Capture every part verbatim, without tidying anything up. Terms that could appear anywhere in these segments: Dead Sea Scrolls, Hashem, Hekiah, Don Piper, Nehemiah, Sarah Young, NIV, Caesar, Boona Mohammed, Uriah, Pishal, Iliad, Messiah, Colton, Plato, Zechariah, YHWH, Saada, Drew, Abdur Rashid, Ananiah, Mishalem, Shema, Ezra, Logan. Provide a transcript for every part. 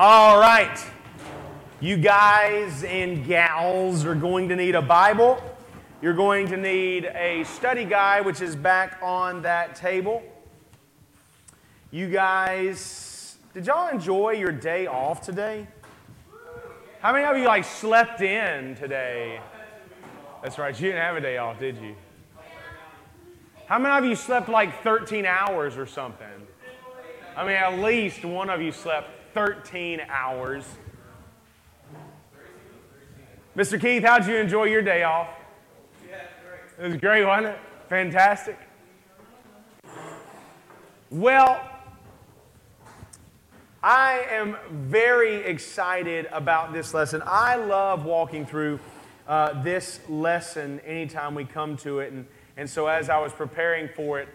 All right. You guys and gals are going to need a Bible. You're going to need a study guide, which is back on that table. You guys, did y'all enjoy your day off today? How many of you, like, slept in today? That's right. You didn't have a day off, did you? How many of you slept, like, thirteen hours or something? I mean, at least one of you slept thirteen hours. Mister Keith, how'd you enjoy your day off? Yeah, great. It was great, wasn't it? Fantastic. Well, I am very excited about this lesson. I love walking through uh, this lesson anytime we come to it. And, and so as I was preparing for it,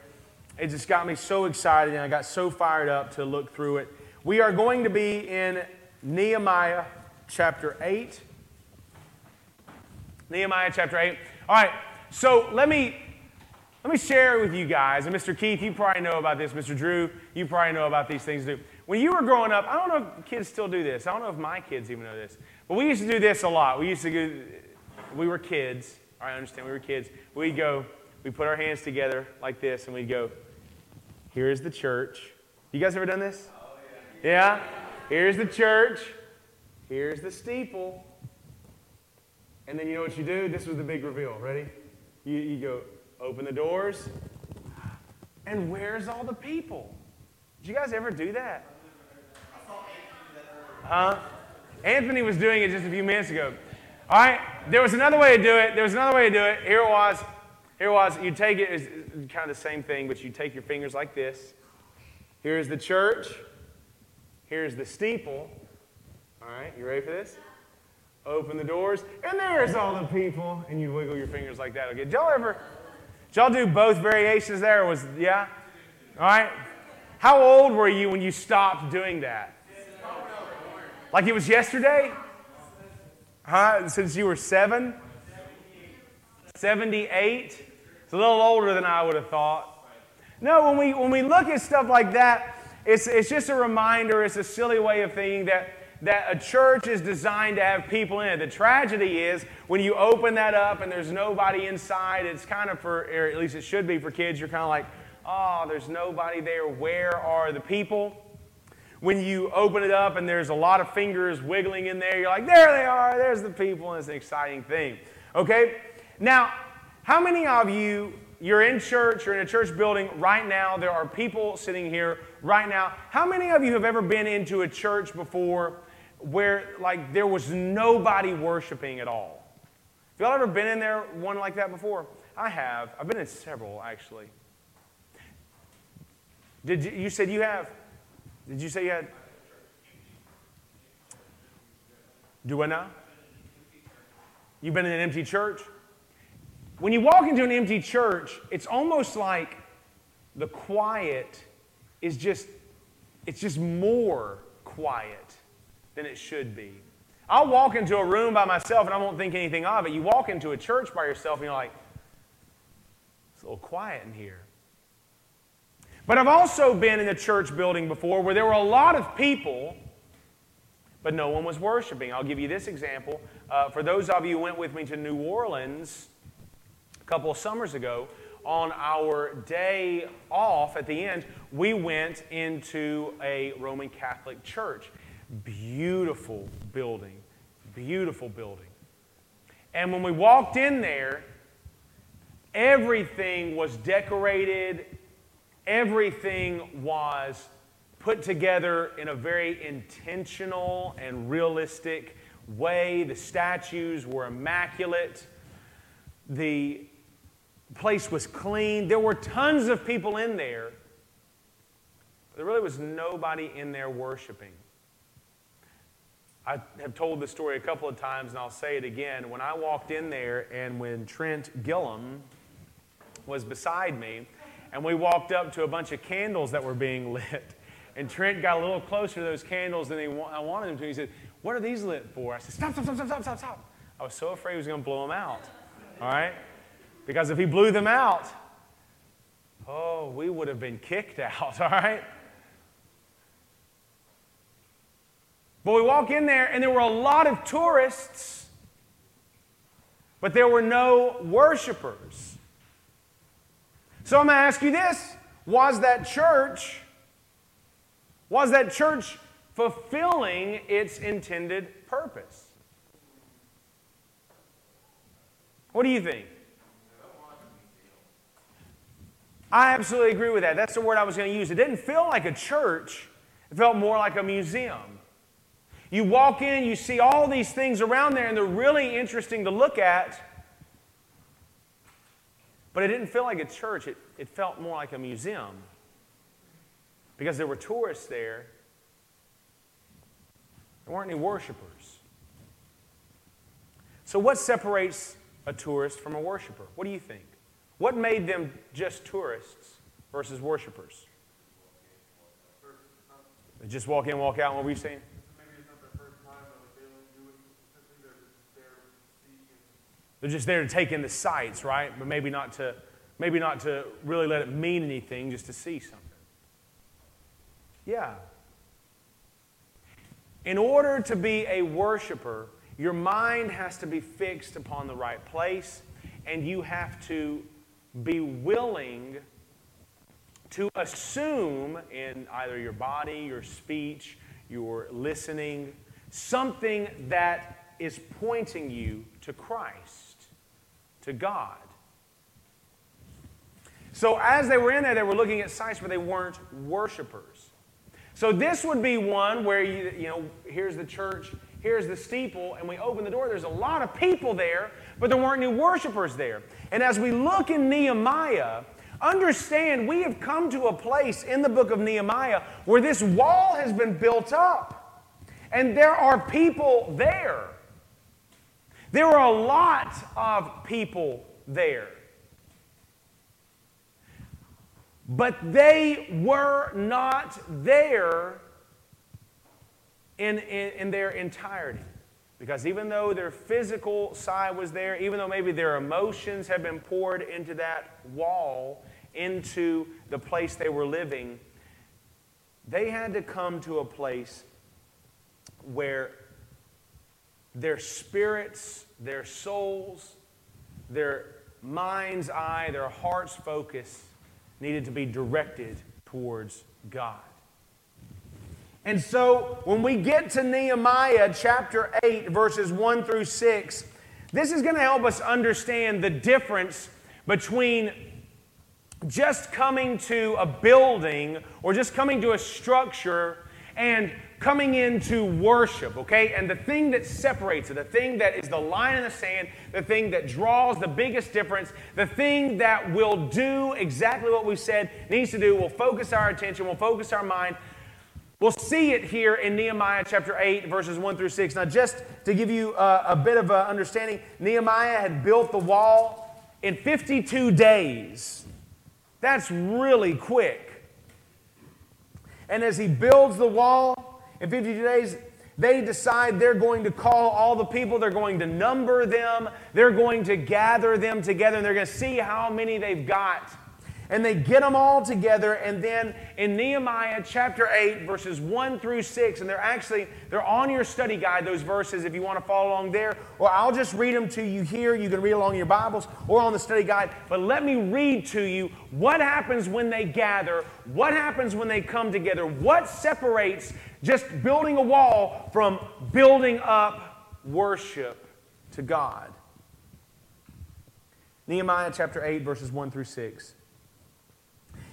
it just got me so excited, and I got so fired up to look through it. We are going to be in Nehemiah chapter eight. Nehemiah chapter eight. All right, so let me let me share with you guys, and Mister Keith, you probably know about this. Mister Drew, you probably know about these things too. When you were growing up, I don't know if kids still do this. I don't know if my kids even know this. But we used to do this a lot. We used to do, we were kids. All right, I understand we were kids. We'd go, we'd put our hands together like this, and we'd go, here is the church. You guys ever done this? Yeah, here's the church, here's the steeple, and then you know what you do? This was the big reveal, ready? You, you go, open the doors, and where's all the people? Did you guys ever do that? Huh? Anthony was doing it just a few minutes ago. All right, there was another way to do it, there was another way to do it, here it was, here it was, you take it, it's kind of the same thing, but you take your fingers like this, here's the church, here's the steeple. All right, you ready for this? Open the doors, and there's all the people. And you wiggle your fingers like that. Okay, did y'all ever, did y'all do both variations there? Was yeah? All right. How old were you when you stopped doing that? Like it was yesterday? Huh? Since you were seven? seventy-eight? It's a little older than I would have thought. No, when we when we look at stuff like that, It's, it's just a reminder, it's a silly way of thinking that, that a church is designed to have people in it. The tragedy is when you open that up and there's nobody inside, it's kind of for, or at least it should be for kids, you're kind of like, oh, there's nobody there. Where are the people? When you open it up and there's a lot of fingers wiggling in there, you're like, there they are, there's the people, and it's an exciting thing. Okay? Now, how many of you, you're in church, you're in a church building right now, there are people sitting here right now. How many of you have ever been into a church before where, like, there was nobody worshiping at all? Have y'all ever been in there, one like that before? I have. I've been in several, actually. Did you, you said you have? Did you say you had? Do I not? You've been in an empty church? When you walk into an empty church, it's almost like the quiet is just, it's just more quiet than it should be. I'll walk into a room by myself and I won't think anything of it. You walk into a church by yourself and you're like, it's a little quiet in here. But I've also been in a church building before where there were a lot of people, but no one was worshiping. I'll give you this example. Uh, for those of you who went with me to New Orleans a couple of summers ago, on our day off at the end, we went into a Roman Catholic church. Beautiful building. Beautiful building. And when we walked in there, everything was decorated. Everything was put together in a very intentional and realistic way. The statues were immaculate. The place was clean. There were tons of people in there. There really was nobody in there worshiping. I have told this story a couple of times, and I'll say it again. When I walked in there, and when Trent Gillum was beside me, and we walked up to a bunch of candles that were being lit, and Trent got a little closer to those candles than he wa- I wanted him to. He said, "What are these lit for?" I said, "Stop, stop, stop, stop, stop, stop." I was so afraid he was going to blow them out. All right? Because if he blew them out, oh, we would have been kicked out, all right? But we walk in there, and there were a lot of tourists, but there were no worshipers. So I'm going to ask you this. Was that church, was that church fulfilling its intended purpose? What do you think? I absolutely agree with that. That's the word I was going to use. It didn't feel like a church. It felt more like a museum. You walk in, you see all these things around there, and they're really interesting to look at. But it didn't feel like a church. It, it felt more like a museum because there were tourists there. There weren't any worshipers. So what separates a tourist from a worshiper? What do you think? What made them just tourists versus worshipers? They just walk in, walk out. What were you saying? They're just there to take in the sights, right? But maybe not to, maybe not to really let it mean anything, just to see something. Yeah. In order to be a worshiper, your mind has to be fixed upon the right place, and you have to be willing to assume in either your body, your speech, your listening, something that is pointing you to Christ, to God. So as they were in there, they were looking at sites where they weren't worshipers. So this would be one where, you, you know, here's the church, here's the steeple, and we open the door. There's a lot of people there, but there weren't any worshipers there. And as we look in Nehemiah, understand we have come to a place in the book of Nehemiah where this wall has been built up. And there are people there. There were a lot of people there. But they were not there in, in, in their entirety. Because even though their physical side was there, even though maybe their emotions had been poured into that wall, into the place they were living, they had to come to a place where their spirits, their souls, their mind's eye, their heart's focus needed to be directed towards God. And so when we get to Nehemiah chapter eight, verses one through six, this is going to help us understand the difference between just coming to a building or just coming to a structure and coming into worship, okay? And the thing that separates it, the thing that is the line in the sand, the thing that draws the biggest difference, the thing that will do exactly what we've said needs to do, will focus our attention, will focus our mind. We'll see it here in Nehemiah chapter eight, verses one through six. Now, just to give you a, a bit of an understanding, Nehemiah had built the wall in fifty-two days. That's really quick. And as he builds the wall, in fifty-two days, they decide they're going to call all the people. They're going to number them. They're going to gather them together, and they're going to see how many they've got. And they get them all together, and then in Nehemiah chapter eight, verses one through six, and they're actually, they're on your study guide, those verses, if you want to follow along there, or I'll just read them to you here. You can read along in your Bibles or on the study guide, but let me read to you what happens when they gather, what happens when they come together, what separates just building a wall from building up worship to God. Nehemiah chapter eight, verses one through six.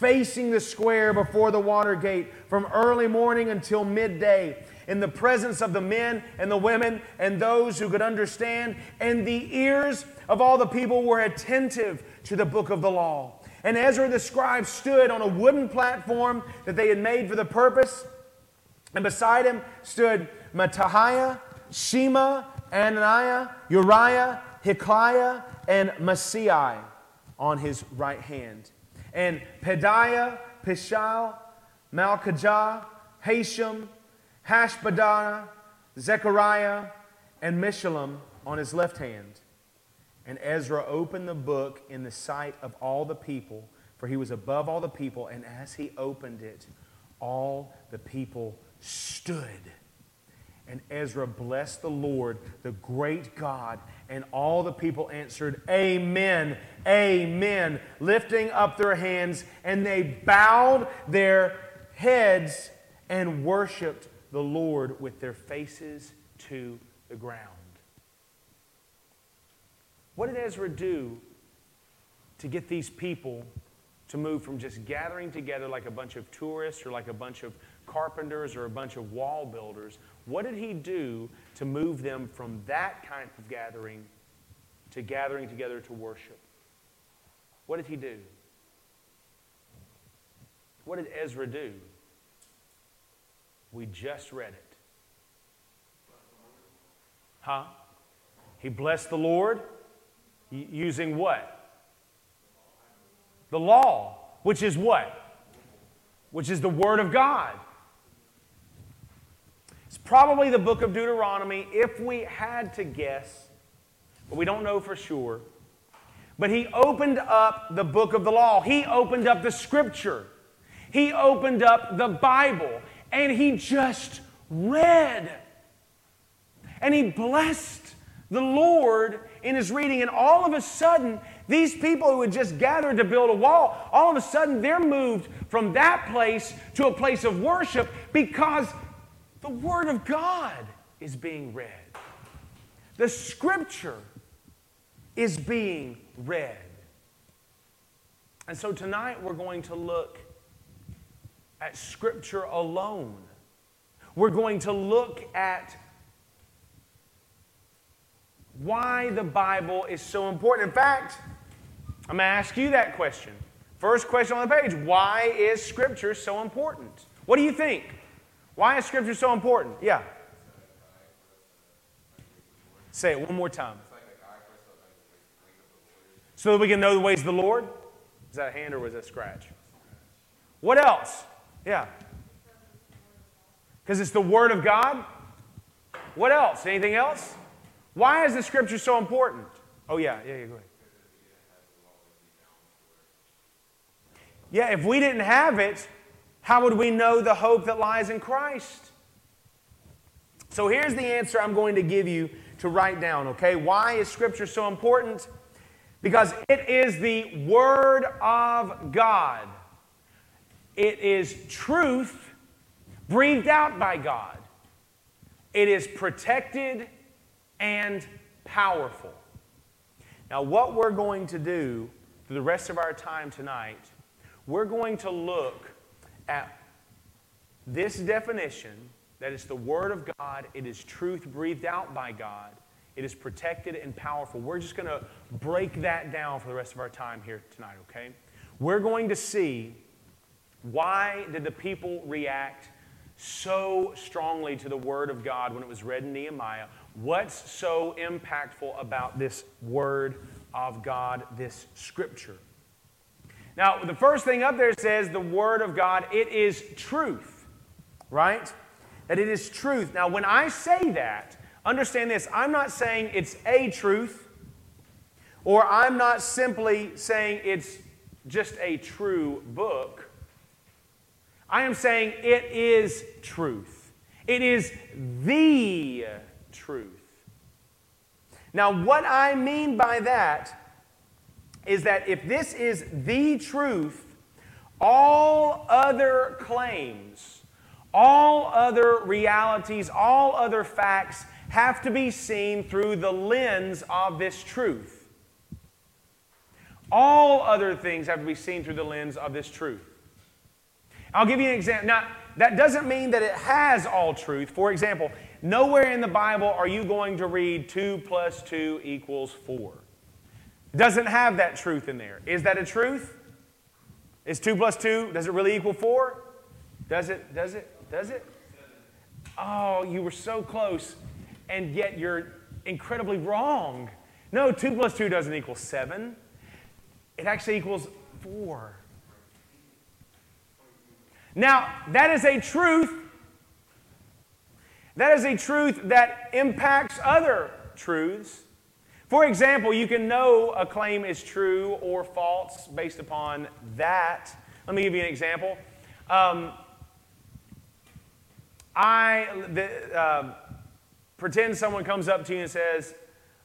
facing the square before the water gate, from early morning until midday, in the presence of the men and the women and those who could understand. And the ears of all the people were attentive to the book of the law. And Ezra the scribe stood on a wooden platform that they had made for the purpose, and beside him stood Matahiah, Shema, Ananiah, Uriah, Hekiah, and Messiah on his right hand. And Pediah, Pishal, Malkijah, Hashem, Hashbadana, Zechariah, and Mishalem on his left hand. And Ezra opened the book in the sight of all the people, for he was above all the people, and as he opened it, all the people stood. And Ezra blessed the Lord, the great God, and all the people answered, Amen, Amen, lifting up their hands, and they bowed their heads and worshiped the Lord with their faces to the ground. What did Ezra do to get these people to move from just gathering together like a bunch of tourists or like a bunch of carpenters or a bunch of wall builders? What did he do to move them from that kind of gathering to gathering together to worship? What did he do? What did Ezra do? We just read it. Huh? He blessed the Lord using what? The law, which is what? Which is the Word of God. It's probably the book of Deuteronomy, if we had to guess, but we don't know for sure. But he opened up the book of the law. He opened up the Scripture. He opened up the Bible, and he just read. And he blessed the Lord in his reading, and all of a sudden, these people who had just gathered to build a wall, all of a sudden they're moved from that place to a place of worship because the Word of God is being read. The Scripture is being read. And so tonight we're going to look at Scripture alone. We're going to look at why the Bible is so important. In fact, I'm going to ask you that question. First question on the page, why is Scripture so important? What do you think? Why is Scripture so important? Yeah. Say it one more time. So that we can know the ways of the Lord? Is that a hand or was that a scratch? What else? Yeah. Because it's the Word of God? What else? Anything else? Why is the Scripture so important? Oh, yeah, yeah, yeah, go ahead. Yeah, if we didn't have it, how would we know the hope that lies in Christ? So here's the answer I'm going to give you to write down, okay? Why is Scripture so important? Because it is the Word of God. It is truth breathed out by God. It is protected and powerful. Now, what we're going to do for the rest of our time tonight, we're going to look at this definition that it's the Word of God, it is truth breathed out by God, it is protected and powerful. We're just going to break that down for the rest of our time here tonight, okay? We're going to see why did the people react so strongly to the Word of God when it was read in Nehemiah. What's so impactful about this Word of God, this Scripture? Now, the first thing up there says the Word of God, it is truth, right? That it is truth. Now, when I say that, understand this, I'm not saying it's a truth, or I'm not simply saying it's just a true book. I am saying it is truth. It is the truth. Now, what I mean by that is that if this is the truth, all other claims, all other realities, all other facts have to be seen through the lens of this truth. All other things have to be seen through the lens of this truth. I'll give you an example. Now, that doesn't mean that it has all truth. For example, nowhere in the Bible are you going to read two plus two equals four. It doesn't have that truth in there. Is that a truth? Is two plus two, does it really equal four? Does it? Does it? Does it? Oh, you were so close. and yet you're incredibly wrong. No, two plus two doesn't equal seven. It actually equals four. Now, that is a truth. That is a truth that impacts other truths. For example, you can know a claim is true or false based upon that. Let me give you an example. Um, I the, uh, pretend someone comes up to you and says,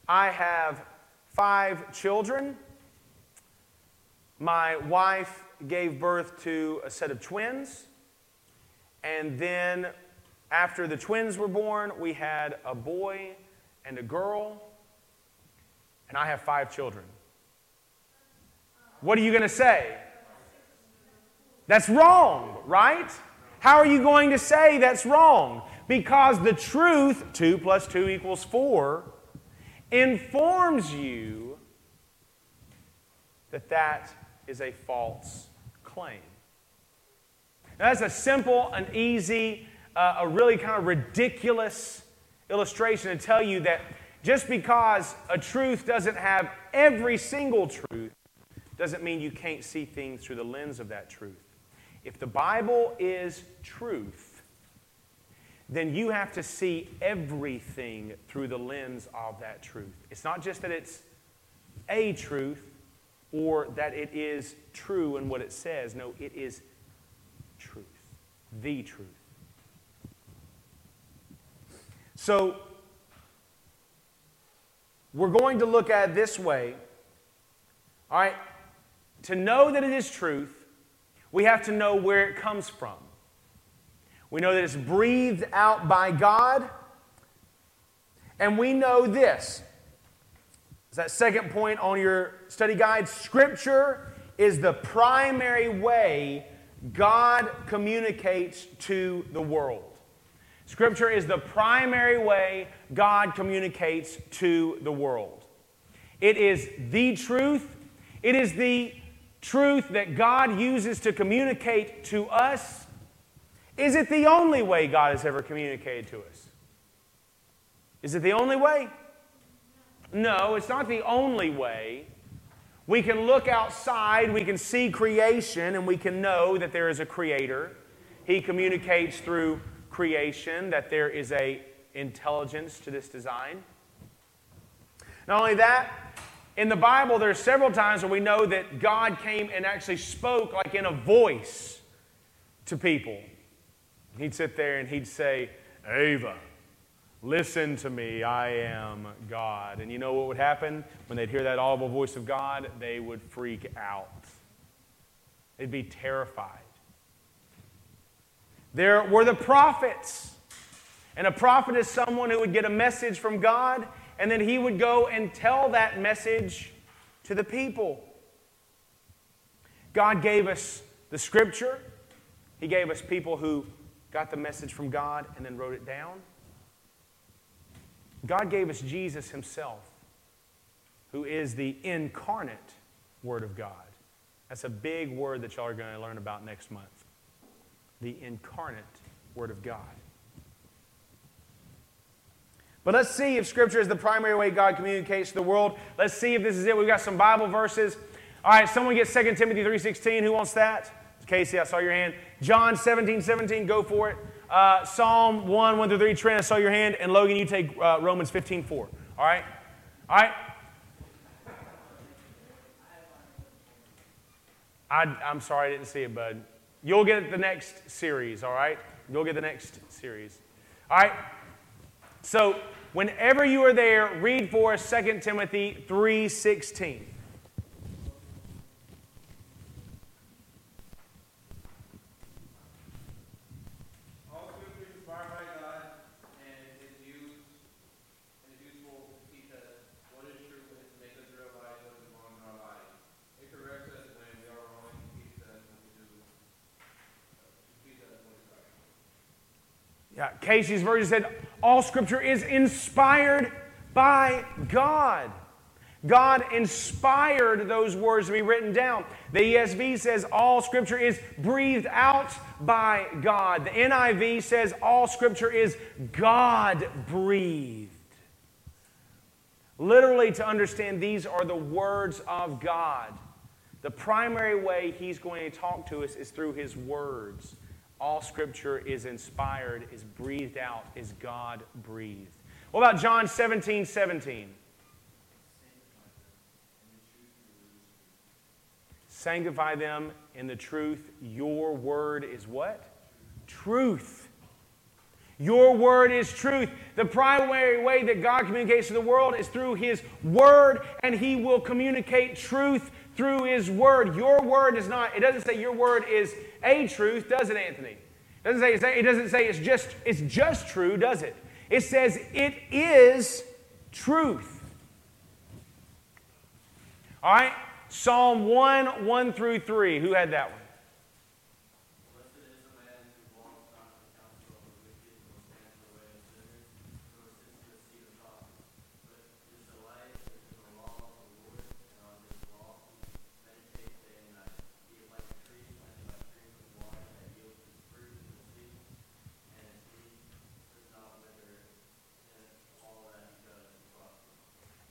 I have five children. My wife gave birth to a set of twins. And then after the twins were born, we had a boy and a girl. And I have five children. What are you going to say? That's wrong, right? How are you going to say that's wrong? Because the truth, two plus two equals four, informs you that that is a false claim. Now, that's a simple, an easy, uh, a really kind of ridiculous illustration to tell you that just because a truth doesn't have every single truth doesn't mean you can't see things through the lens of that truth. If the Bible is truth, then you have to see everything through the lens of that truth. It's not just that it's a truth or that it is true in what it says. No, it is truth, the truth. So, we're going to look at it this way. All right, to know that it is truth, we have to know where it comes from. We know that it's breathed out by God. And we know this. It's that second point on your study guide. Scripture is the primary way God communicates to the world. Scripture is the primary way God communicates to the world. It is the truth. It is the truth that God uses to communicate to us. Is it the only way God has ever communicated to us? Is it the only way? No, it's not the only way. We can look outside, we can see creation, and we can know that there is a creator. He communicates through creation, that there is a intelligence to this design. Not only that, in the Bible there's several times where we know that God came and actually spoke like in a voice to people. He'd sit there and he'd say, Ava, listen to me, I am God. And you know what would happen? When they'd hear that audible voice of God, they would freak out. They'd be terrified. There were the prophets. And a prophet is someone who would get a message from God, and then he would go and tell that message to the people. God gave us the Scripture. He gave us people who got the message from God and then wrote it down. God gave us Jesus himself, who is the incarnate Word of God. That's a big word that y'all are going to learn about next month. The incarnate Word of God. But let's see if Scripture is the primary way God communicates to the world. Let's see if this is it. We've got some Bible verses. All right, someone get Second Timothy three sixteen. Who wants that? Casey, I saw your hand. John seventeen seventeen, go for it. Uh, Psalm one, one through three. Trent, I saw your hand. And Logan, you take uh, Romans fifteen four. All right? All right? I, I'm sorry I didn't see it, bud. You'll get the next series, all right? You'll get the next series. All right? So, whenever you are there, read for us Second Timothy three sixteen. Yeah, Casey's version said, all Scripture is inspired by God. God inspired those words to be written down. The E S V says, all Scripture is breathed out by God. The N I V says, all Scripture is God-breathed. Literally, to understand these are the words of God. The primary way he's going to talk to us is through his words. All scripture is inspired, is breathed out, is God-breathed. What about John seventeen seventeen? Sanctify them in the truth. Your word is what? Truth. Your word is truth. The primary way that God communicates to the world is through his word, and he will communicate truth through his word. Your word is not, it doesn't say your word is a truth, does it, Anthony? It doesn't say it's, a, it doesn't say it's just it's just true, does it? It says it is truth. All right? Psalm one, one through three. Who had that one?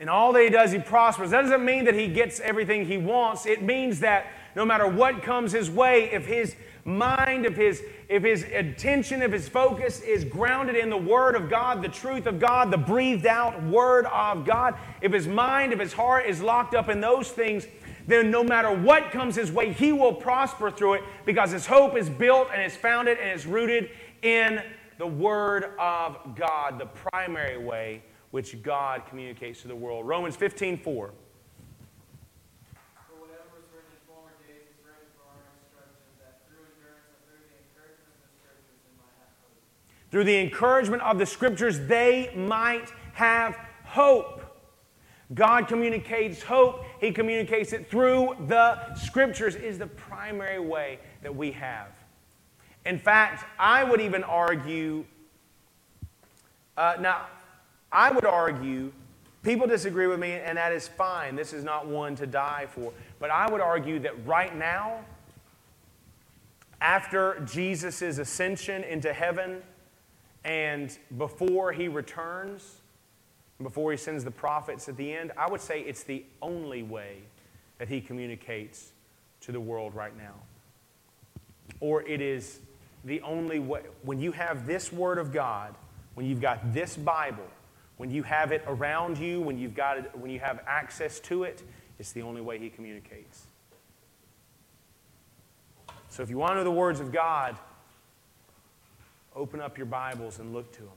And all that he does, he prospers. That doesn't mean that he gets everything he wants. It means that no matter what comes his way, if his mind, if his, if his attention, if his focus is grounded in the Word of God, the truth of God, the breathed out Word of God, if his mind, if his heart is locked up in those things, then no matter what comes his way, he will prosper through it because his hope is built and is founded and is rooted in the Word of God, the primary way which God communicates to the world. Romans fifteen four. For whatever was written in former days is written for our instruction, that through endurance and through the encouragement of the Scriptures they might have hope. Through the encouragement of the Scriptures they might have hope. God communicates hope. He communicates it through the Scriptures. It is the primary way that we have. In fact, I would even argue... Uh, now... I would argue, people disagree with me, and that is fine. This is not one to die for. But I would argue that right now, after Jesus' ascension into heaven, and before he returns, before he sends the prophets at the end, I would say it's the only way that he communicates to the world right now. Or it is the only way. When you have this Word of God, when you've got this Bible, when you have it around you, when you've got it, when you have access to it, it's the only way he communicates. So if you want to know the words of God, open up your Bibles and look to them.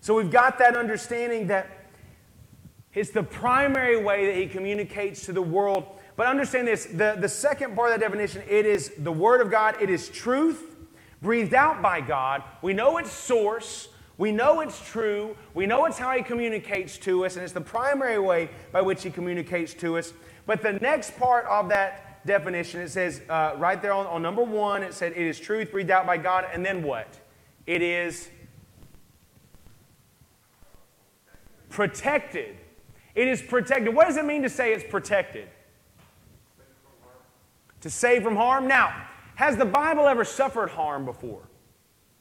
So we've got that understanding that it's the primary way that he communicates to the world. But understand this, the, the second part of that definition, it is the Word of God, it is truth, breathed out by God. We know its source. We know it's true. We know it's how he communicates to us, and it's the primary way by which he communicates to us. But the next part of that definition, it says uh, right there on, on number one, it said, it is truth breathed out by God, and then what? It is protected. It is protected. What does it mean to say it's protected? To save from harm? Now, has the Bible ever suffered harm before?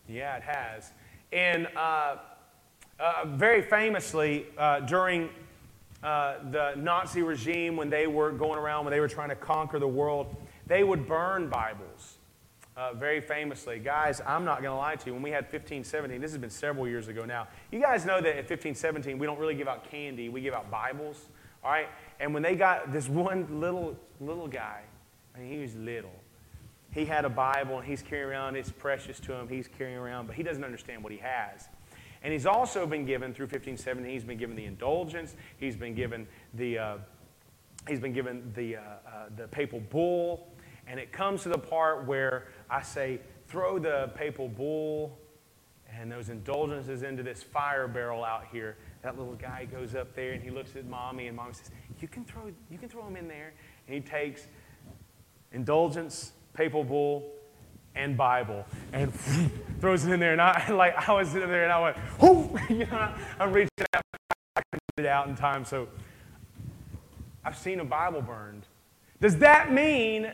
Yeah, it has. And uh, uh, very famously, uh, during uh, the Nazi regime, when they were going around, when they were trying to conquer the world, they would burn Bibles, uh, very famously. Guys, I'm not going to lie to you. When we had fifteen seventeen, this has been several years ago now. You guys know that at fifteen seventeen, we don't really give out candy. We give out Bibles, all right? And when they got this one little, little guy, I mean, he was little. He had a Bible, and he's carrying around. It's precious to him. He's carrying around, but he doesn't understand what he has. And he's also been given, through fifteen seventeen, he's been given the indulgence. He's been given the uh, he's been given the uh, uh, the papal bull. And it comes to the part where I say, throw the papal bull and those indulgences into this fire barrel out here. That little guy goes up there, and he looks at mommy, and mommy says, "You can throw you can throw them in there." And he takes indulgence, papal bull, and Bible, and throws it in there. And I like I was sitting there, and I went, "Whoo!" You know, I'm reaching out, I couldn't get it out in time. So I've seen a Bible burned. Does that mean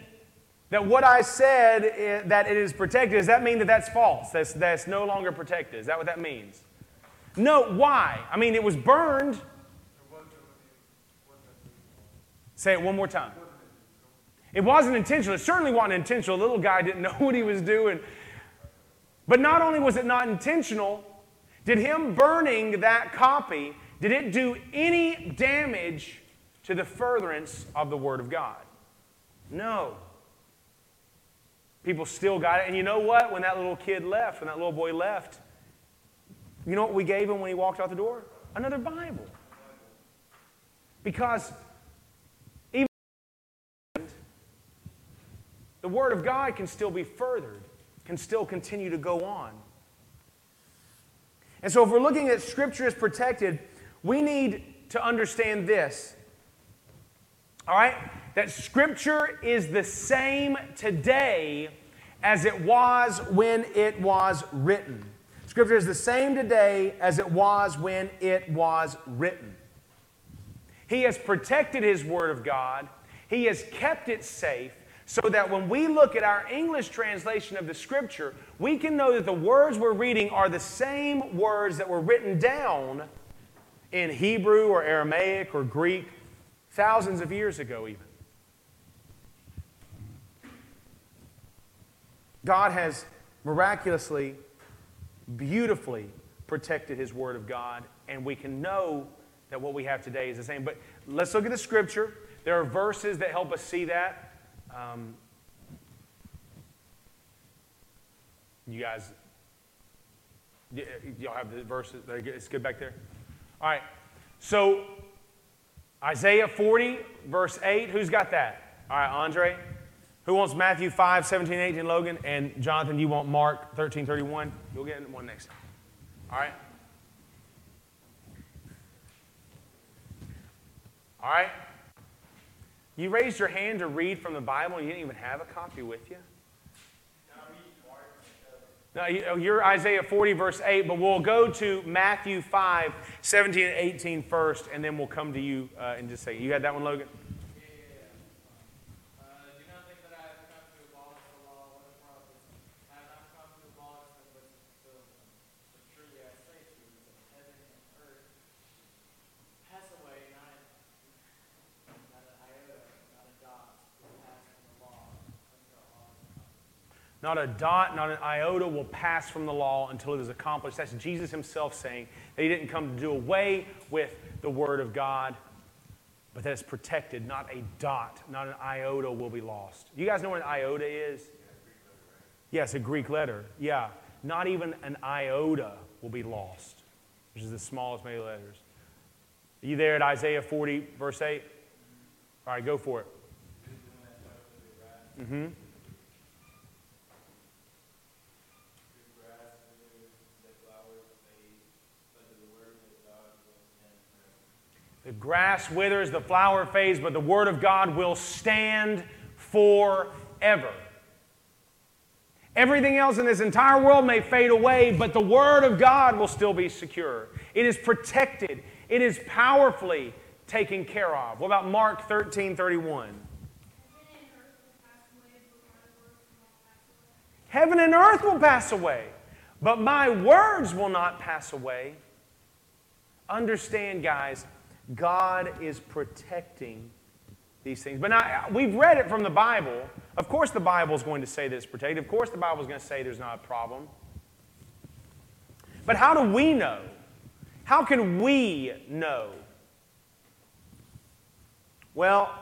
that what I said is, that it is protected? Does that mean that that's false? That's that's no longer protected? Is that what that means? No. Why? I mean, it was burned. Say it one more time. It wasn't intentional. It certainly wasn't intentional. The little guy didn't know what he was doing. But not only was it not intentional, did him burning that copy, did it do any damage to the furtherance of the Word of God? No. People still got it. And you know what? When that little kid left, when that little boy left, you know what we gave him when he walked out the door? Another Bible. Because even the Word of God can still be furthered, can still continue to go on. And so if we're looking at Scripture as protected, we need to understand this, all right? That Scripture is the same today as it was when it was written. Scripture is the same today as it was when it was written. He has protected His Word of God. He has kept it safe so that when we look at our English translation of the Scripture, we can know that the words we're reading are the same words that were written down in Hebrew or Aramaic or Greek thousands of years ago even. God has miraculously, beautifully protected His Word of God, and we can know that what we have today is the same. But let's look at the Scripture. There are verses that help us see that. Um, you guys, y- y'all have the verses? It's good back there? All right. So, Isaiah forty, verse eight. Who's got that? All right, Andre. Who wants Matthew five, seventeen, eighteen, Logan? And Jonathan, you want Mark thirteen, thirty-one? You'll get one next time. All right? All right? You raised your hand to read from the Bible and you didn't even have a copy with you? No, you're Isaiah forty, verse eight, but we'll go to Matthew five, seventeen, and eighteen first, and then we'll come to you uh, in just a second. You had that one, Logan? Not a dot, not an iota will pass from the law until it is accomplished. That's Jesus Himself saying that He didn't come to do away with the Word of God, but that it's protected. Not a dot, not an iota will be lost. You guys know what an iota is? Yes, yeah, a Greek letter. Yeah. Not even an iota will be lost, which is the smallest many letters. Are you there at Isaiah forty, verse eight? All right, go for it. Mm-hmm. The grass withers, the flower fades, but the Word of God will stand forever. Everything else in this entire world may fade away, but the Word of God will still be secure. It is protected. It is powerfully taken care of. What about Mark thirteen, thirty-one? Heaven and earth will pass away, but my words will not pass away. Understand, guys, God is protecting these things. But now, we've read it from the Bible. Of course the Bible is going to say that it's protected. Of course the Bible is going to say there's not a problem. But how do we know? How can we know? Well,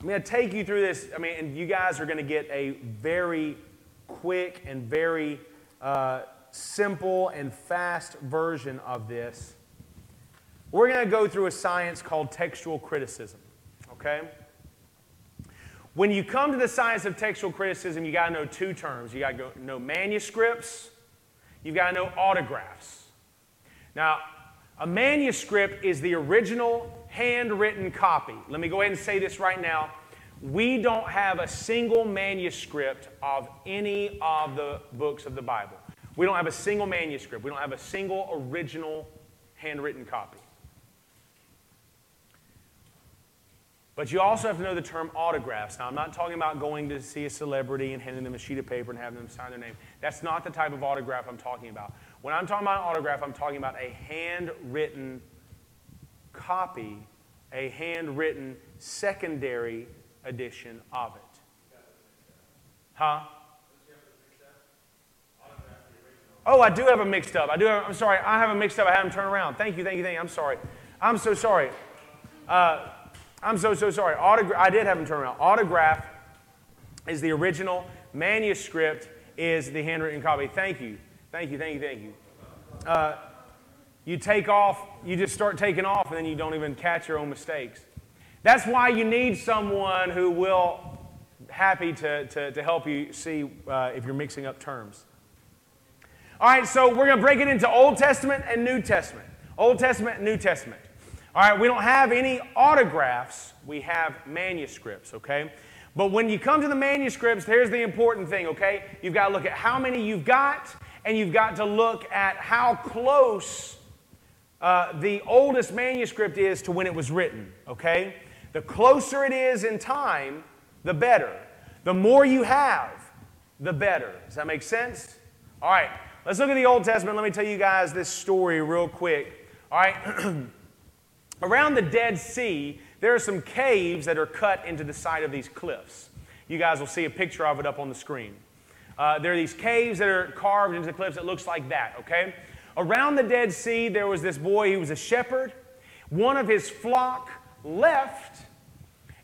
I'm going to take you through this. I mean, and you guys are going to get a very quick and very uh, simple and fast version of this. We're going to go through a science called textual criticism, okay? When you come to the science of textual criticism, you got to know two terms. You got to know manuscripts. You've got to know autographs. Now, a manuscript is the original handwritten copy. Let me go ahead and say this right now. We don't have a single manuscript of any of the books of the Bible. We don't have a single manuscript. We don't have a single original handwritten copy. But you also have to know the term autographs. Now, I'm not talking about going to see a celebrity and handing them a sheet of paper and having them sign their name. That's not the type of autograph I'm talking about. When I'm talking about an autograph, I'm talking about a handwritten copy a handwritten secondary edition of it. Huh? Oh, I do have them mixed up. I do. Have, I'm sorry. I have them mixed up. I had them turn around. Thank you. Thank you. Thank you. I'm sorry. I'm so sorry. Uh, I'm so, so sorry. Autogra- I did have them turn around. Autograph is the original. Manuscript is the handwritten copy. Thank you. Thank you. Thank you. Thank you. Uh, you take off. You just start taking off, and then you don't even catch your own mistakes. That's why you need someone who will happy to, to, to help you see uh, if you're mixing up terms. All right, so we're going to break it into Old Testament and New Testament. Old Testament and New Testament. All right, we don't have any autographs. We have manuscripts, okay? But when you come to the manuscripts, here's the important thing, okay? You've got to look at how many you've got, and you've got to look at how close uh, the oldest manuscript is to when it was written, okay? The closer it is in time, the better. The more you have, the better. Does that make sense? All right. Let's look at the Old Testament. Let me tell you guys this story real quick. All right. Around the Dead Sea, there are some caves that are cut into the side of these cliffs. You guys will see a picture of it up on the screen. Uh, there are these caves that are carved into the cliffs that looks like that, okay? Around the Dead Sea, there was this boy. He was a shepherd. One of his flock left,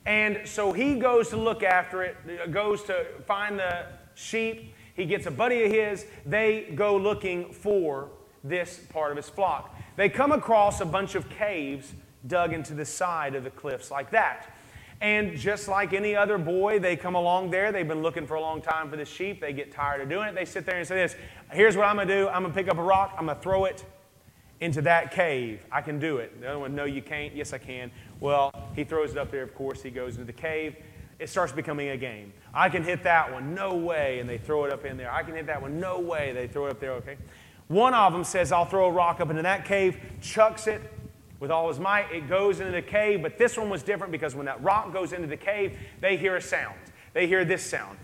and so he goes to look after it, goes to find the sheep. He gets a buddy of his. They go looking for this part of his flock. They come across a bunch of caves dug into the side of the cliffs like that. And just like any other boy, they come along there. They've been looking for a long time for the sheep. They get tired of doing it. They sit there and say this, here's what I'm going to do. I'm going to pick up a rock. I'm going to throw it into that cave. I can do it. The other one, no, you can't. Yes, I can. Well, he throws it up there, of course. He goes into the cave. It starts becoming a game. I can hit that one. No way. And they throw it up in there. I can hit that one. No way. They throw it up there. Okay. One of them says, I'll throw a rock up into that cave, chucks it with all his might. It goes into the cave. But this one was different because when that rock goes into the cave, they hear a sound. They hear this sound.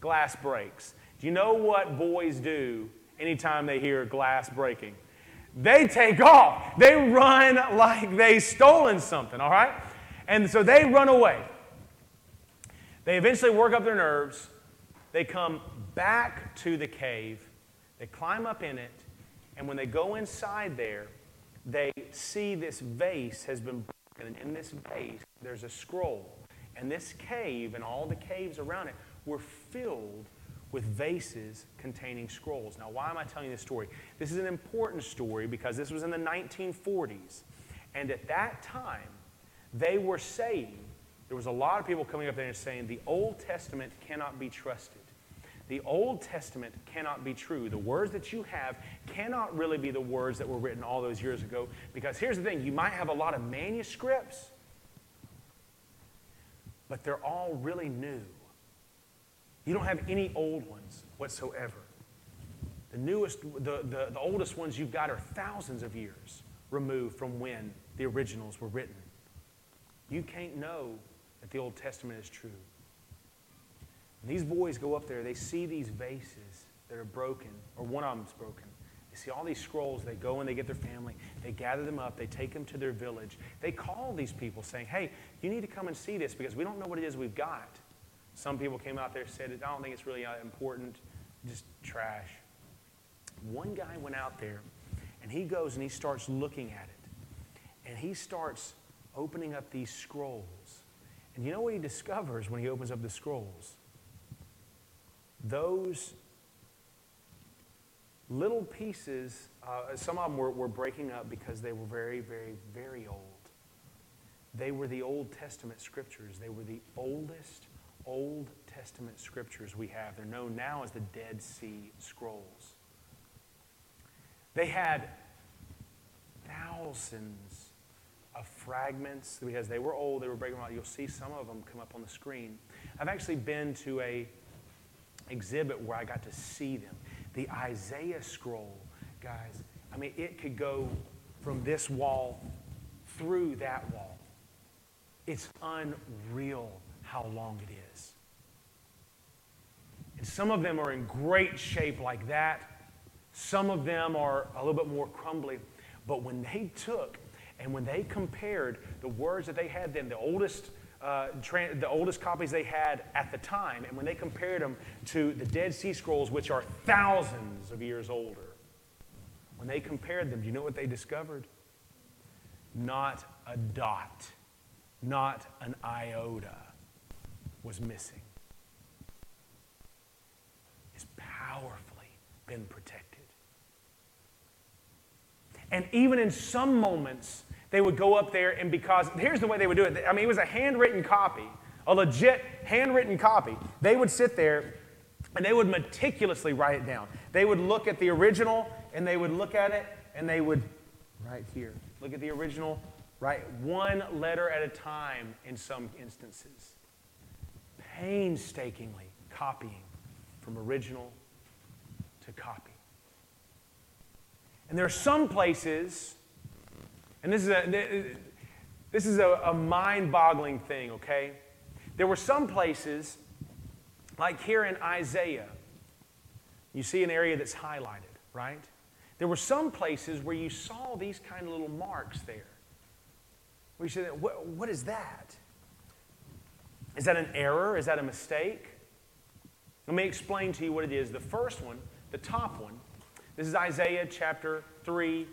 Glass breaks. Do you know what boys do anytime they hear glass breaking? They take off. They run like they've stolen something, all right? And so they run away. They eventually work up their nerves. They come back to the cave. They climb up in it. And when they go inside there, they see this vase has been broken. And in this vase, there's a scroll. And this cave and all the caves around it were filled with vases containing scrolls. Now, why am I telling you this story? This is an important story because this was in the nineteen forties. And at that time, they were saying, there was a lot of people coming up there and saying, the Old Testament cannot be trusted. The Old Testament cannot be true. The words that you have cannot really be the words that were written all those years ago. Because here's the thing, you might have a lot of manuscripts, but they're all really new. You don't have any old ones whatsoever. The newest, the, the, the oldest ones you've got are thousands of years removed from when the originals were written. You can't know that the Old Testament is true. And these boys go up there. They see these vases that are broken, or one of them's broken. They see all these scrolls. They go and they get their family. They gather them up. They take them to their village. They call these people saying, hey, you need to come and see this because we don't know what it is we've got. Some people came out there and said, I don't think it's really important. Just trash. One guy went out there, and he goes and he starts looking at it. And he starts opening up these scrolls. And you know what he discovers when he opens up the scrolls? Those little pieces, uh, some of them were, were breaking up because they were very, very, very old. They were the Old Testament scriptures. They were the oldest Old Testament scriptures we have. They're known now as the Dead Sea Scrolls. They had thousands of fragments, because they were old, they were breaking them out. You'll see some of them come up on the screen. I've actually been to a exhibit where I got to see them. The Isaiah scroll, guys, I mean, it could go from this wall through that wall. It's unreal how long it is. And some of them are in great shape like that. Some of them are a little bit more crumbly. But when they took And when they compared the words that they had then, the oldest uh, tra- the oldest copies they had at the time, and when they compared them to the Dead Sea Scrolls, which are thousands of years older, when they compared them, do you know what they discovered? Not a dot, not an iota was missing. It's powerfully been protected. And even in some moments, they would go up there and because, here's the way they would do it. I mean, it was a handwritten copy, a legit handwritten copy. They would sit there and they would meticulously write it down. They would look at the original and they would look at it and they would, right here, look at the original, write one letter at a time in some instances. Painstakingly copying from original to copy. And there are some places, and this is a this is a, a mind-boggling thing, okay? There were some places, like here in Isaiah, you see an area that's highlighted, right? There were some places where you saw these kind of little marks there. Where you said, what, what is that? Is that an error? Is that a mistake? Let me explain to you what it is. The first one, the top one, this is Isaiah chapter three.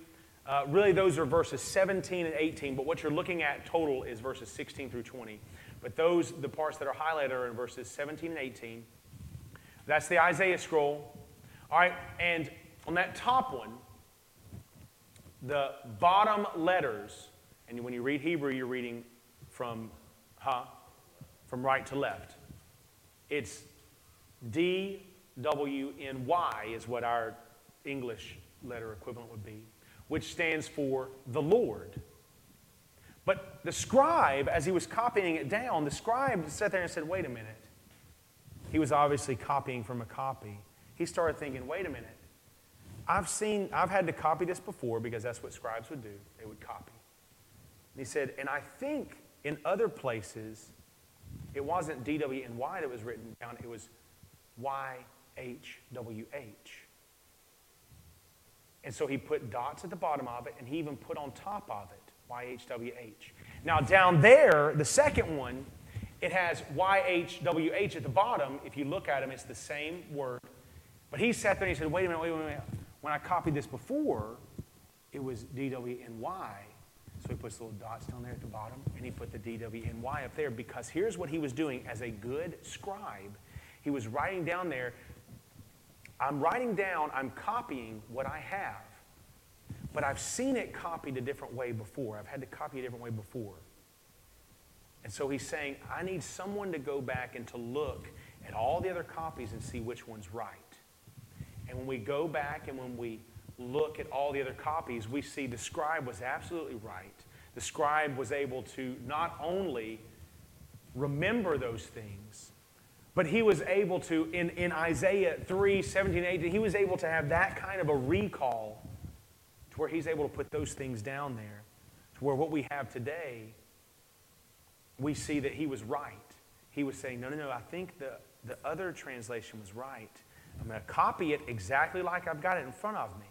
Uh, really, those are verses seventeen and eighteen, but what you're looking at total is verses sixteen through twenty. But those, the parts that are highlighted are in verses seventeen and eighteen. That's the Isaiah scroll. All right, and on that top one, the bottom letters, and when you read Hebrew, you're reading from, huh, from right to left. It's D W N Y is what our English letter equivalent would be, which stands for the Lord. But the scribe, as he was copying it down, the scribe sat there and said, wait a minute. He was obviously copying from a copy. He started thinking, wait a minute. I've seen, I've had to copy this before because that's what scribes would do. They would copy. And he said, and I think in other places, it wasn't D W N Y that was written down. It was Y H W H. And so he put dots at the bottom of it, and he even put on top of it, Y H W H. Now down there, the second one, it has Y H W H at the bottom. If you look at him, it's the same word. But he sat there and he said, wait a minute, wait a minute. When I copied this before, it was D W N Y. So he puts little dots down there at the bottom, and he put the D W N Y up there because here's what he was doing as a good scribe. He was writing down there, I'm writing down, I'm copying what I have. But I've seen it copied a different way before. I've had to copy a different way before. And so he's saying, I need someone to go back and to look at all the other copies and see which one's right. And when we go back and when we look at all the other copies, we see the scribe was absolutely right. The scribe was able to not only remember those things, but he was able to, in, in Isaiah three, seventeen, eighteen, he was able to have that kind of a recall to where he's able to put those things down there, to where what we have today, we see that he was right. He was saying, no, no, no, I think the, the other translation was right. I'm going to copy it exactly like I've got it in front of me.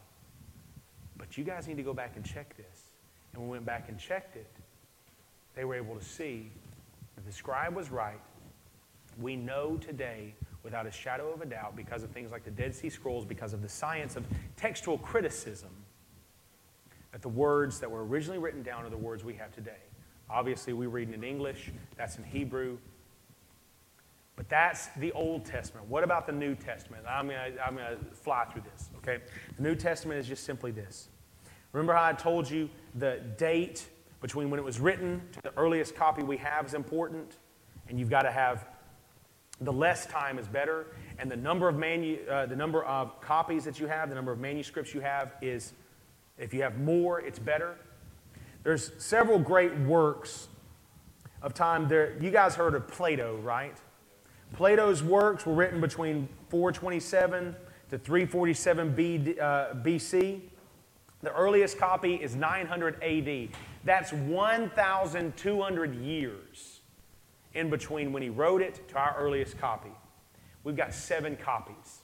But you guys need to go back and check this. And when we went back and checked it, they were able to see that the scribe was right. We know today, without a shadow of a doubt, because of things like the Dead Sea Scrolls, because of the science of textual criticism, that the words that were originally written down are the words we have today. Obviously, we read in English. That's in Hebrew. But that's the Old Testament. What about the New Testament? I'm going to I'm going to fly through this, okay? The New Testament is just simply this. Remember how I told you the date between when it was written to the earliest copy we have is important? And you've got to have... the less time is better, and the number of manu- uh, the number of copies that you have, the number of manuscripts you have is, if you have more, it's better. There's several great works of time. There, you guys heard of Plato, right? Plato's works were written between four twenty-seven to three forty-seven B C. The earliest copy is nine hundred A D. That's twelve hundred years. In between when he wrote it to our earliest copy. We've got seven copies.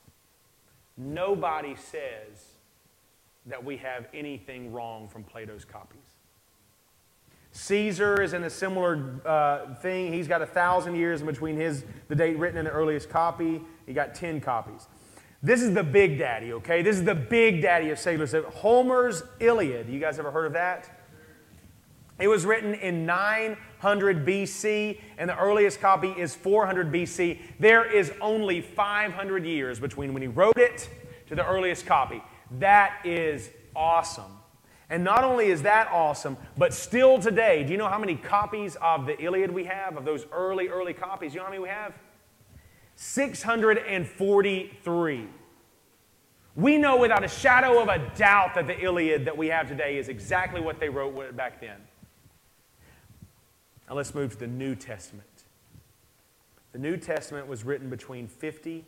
Nobody says that we have anything wrong from Plato's copies. Caesar is in a similar uh, thing. He's got a thousand years in between his the date written in the earliest copy. He got ten copies. This is the big daddy, okay? This is the big daddy of secular civilization. Homer's Iliad. You guys ever heard of that? It was written in nine hundred B C, and the earliest copy is four hundred B C. There is only five hundred years between when he wrote it to the earliest copy. That is awesome. And not only is that awesome, but still today, do you know how many copies of the Iliad we have, of those early, early copies? You know how many we have? six hundred forty-three. We know without a shadow of a doubt that the Iliad that we have today is exactly what they wrote back then. Now let's move to the New Testament. The New Testament was written between fifty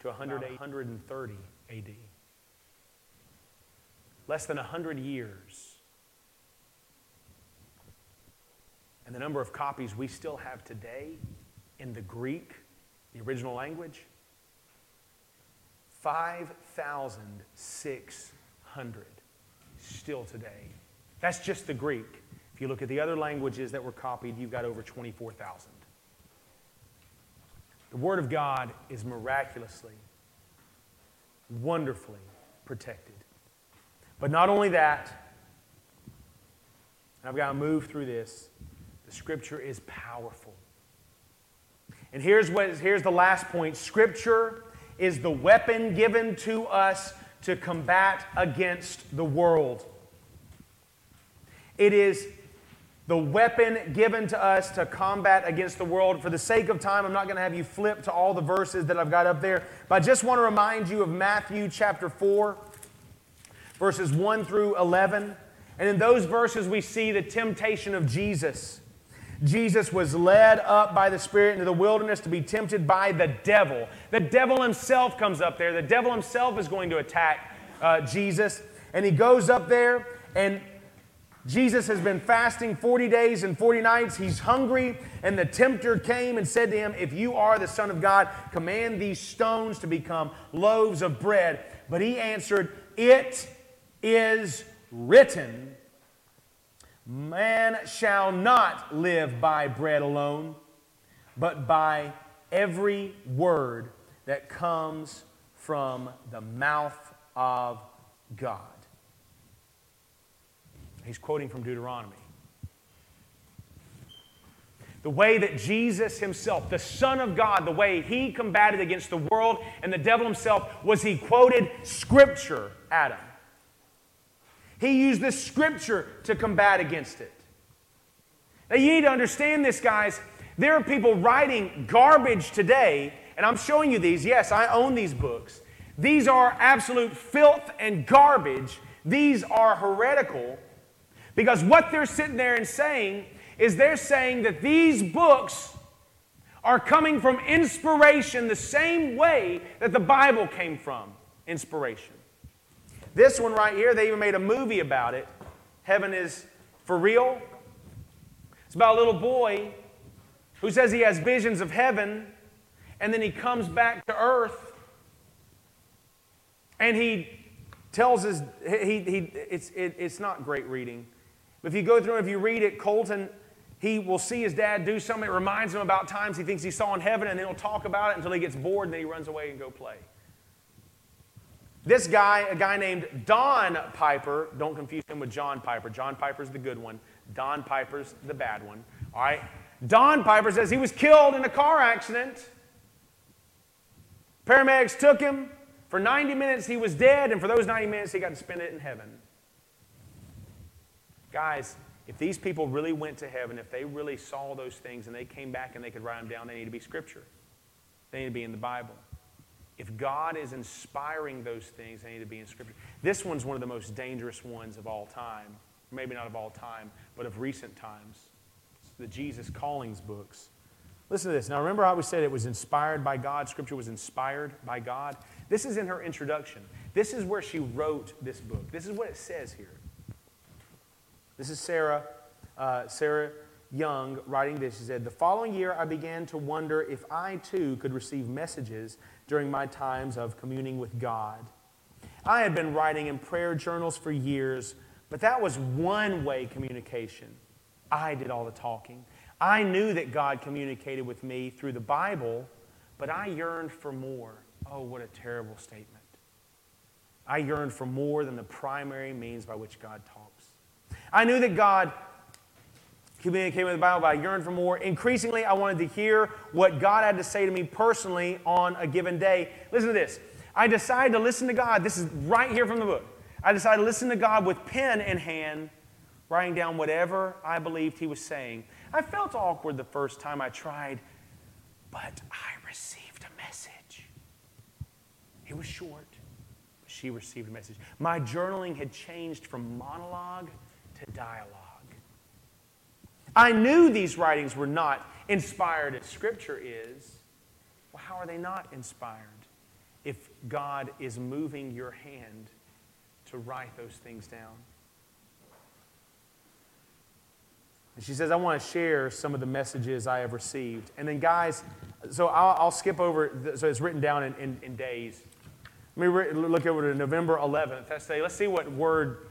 to one hundred thirty A D. Less than one hundred years. And the number of copies we still have today in the Greek, the original language, five thousand six hundred still today. That's just the Greek. If you look at the other languages that were copied, you've got over twenty-four thousand. The Word of God is miraculously, wonderfully protected. But not only that, and I've got to move through this, the Scripture is powerful. And here's what is, here's the last point. Scripture is the weapon given to us to combat against the world. It is the weapon given to us to combat against the world. For the sake of time, I'm not going to have you flip to all the verses that I've got up there. But I just want to remind you of Matthew chapter four. Verses one through eleven. And in those verses, we see the temptation of Jesus. Jesus was led up by the Spirit into the wilderness to be tempted by the devil. The devil himself comes up there. The devil himself is going to attack uh, Jesus. And he goes up there, and Jesus has been fasting forty days and forty nights. He's hungry, and the tempter came and said to him, "If you are the Son of God, command these stones to become loaves of bread." But he answered, "It is written, man shall not live by bread alone, but by every word that comes from the mouth of God." He's quoting from Deuteronomy. The way that Jesus himself, the Son of God, the way he combated against the world and the devil himself was he quoted Scripture at him. He used the Scripture to combat against it. Now you need to understand this, guys. There are people writing garbage today, and I'm showing you these. Yes, I own these books. These are absolute filth and garbage. These are heretical because what they're sitting there and saying is they're saying that these books are coming from inspiration the same way that the Bible came from inspiration. This one right here, they even made a movie about it. Heaven is for Real. It's about a little boy who says he has visions of heaven, and then he comes back to earth, and he tells his... He, he, it's, it, it's not great reading. But if you go through and if you read it, Colton... He will see his dad do something that reminds him about times he thinks he saw in heaven, and then he'll talk about it until he gets bored, and then he runs away and go play. This guy, a guy named Don Piper, don't confuse him with John Piper. John Piper's the good one. Don Piper's the bad one. All right? Don Piper says he was killed in a car accident. Paramedics took him. For ninety minutes, he was dead, and for those ninety minutes, he got to spend it in heaven. Guys, if these people really went to heaven, if they really saw those things and they came back and they could write them down, they need to be Scripture. They need to be in the Bible. If God is inspiring those things, they need to be in Scripture. This one's one of the most dangerous ones of all time. Maybe not of all time, but of recent times. It's the Jesus Callings books. Listen to this. Now remember I always said it was inspired by God. Scripture was inspired by God. This is in her introduction. This is where she wrote this book. This is what it says here. This is Sarah, uh, Sarah Young writing this. She said, "The following year I began to wonder if I too could receive messages during my times of communing with God. I had been writing in prayer journals for years, but that was one-way communication. I did all the talking. I knew that God communicated with me through the Bible, but I yearned for more. Oh, what a terrible statement. I yearned for more than the primary means by which God talks. I knew that God communicated with the Bible, but I yearned for more. Increasingly, I wanted to hear what God had to say to me personally on a given day. Listen to this. I decided to listen to God. This is right here from the book. I decided to listen to God with pen in hand, writing down whatever I believed He was saying. I felt awkward the first time I tried, but I received a message. It was short, but she received a message. My journaling had changed from monologue to dialogue. I knew these writings were not inspired as Scripture is. Well, how are they not inspired if God is moving your hand to write those things down? And she says, I want to share some of the messages I have received. And then, guys, so I'll, I'll skip over. So it's written down in, in, in days. Let me re- look over to November eleventh. That's day. Let's see what word.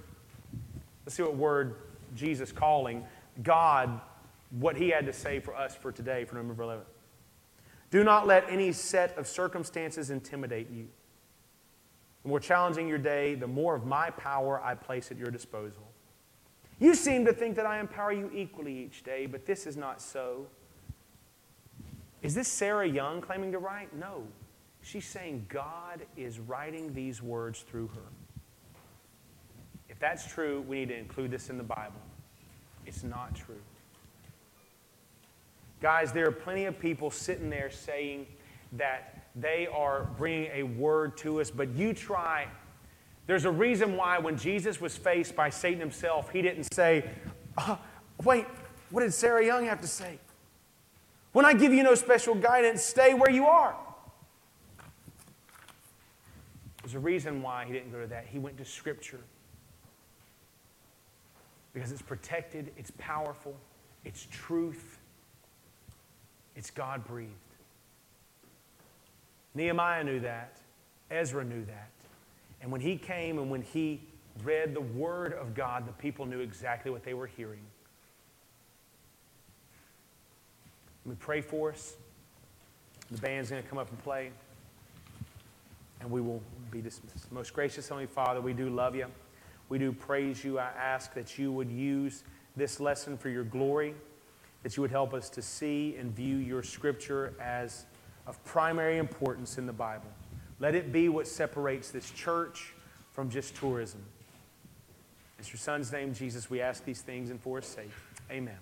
Let's see what word Jesus calling God, what He had to say for us for today, for November eleventh. Do not let any set of circumstances intimidate you. The more challenging your day, the more of my power I place at your disposal. You seem to think that I empower you equally each day, but this is not so. Is this Sarah Young claiming to write? No. She's saying God is writing these words through her. If that's true, we need to include this in the Bible. It's not true. Guys, there are plenty of people sitting there saying that they are bringing a word to us, but you try. There's a reason why when Jesus was faced by Satan himself, he didn't say, oh, wait, what did Sarah Young have to say? When I give you no special guidance, stay where you are. There's a reason why he didn't go to that. He went to Scripture. Because it's protected, it's powerful, it's truth, it's God-breathed. Nehemiah knew that. Ezra knew that. And when he came and when he read the Word of God, the people knew exactly what they were hearing. We pray for us. The band's going to come up and play. And we will be dismissed. Most gracious Heavenly Father, we do love you. We do praise you. I ask that you would use this lesson for your glory, that you would help us to see and view your Scripture as of primary importance in the Bible. Let it be what separates this church from just tourism. It's your Son's name, Jesus, we ask these things and for His sake. Amen.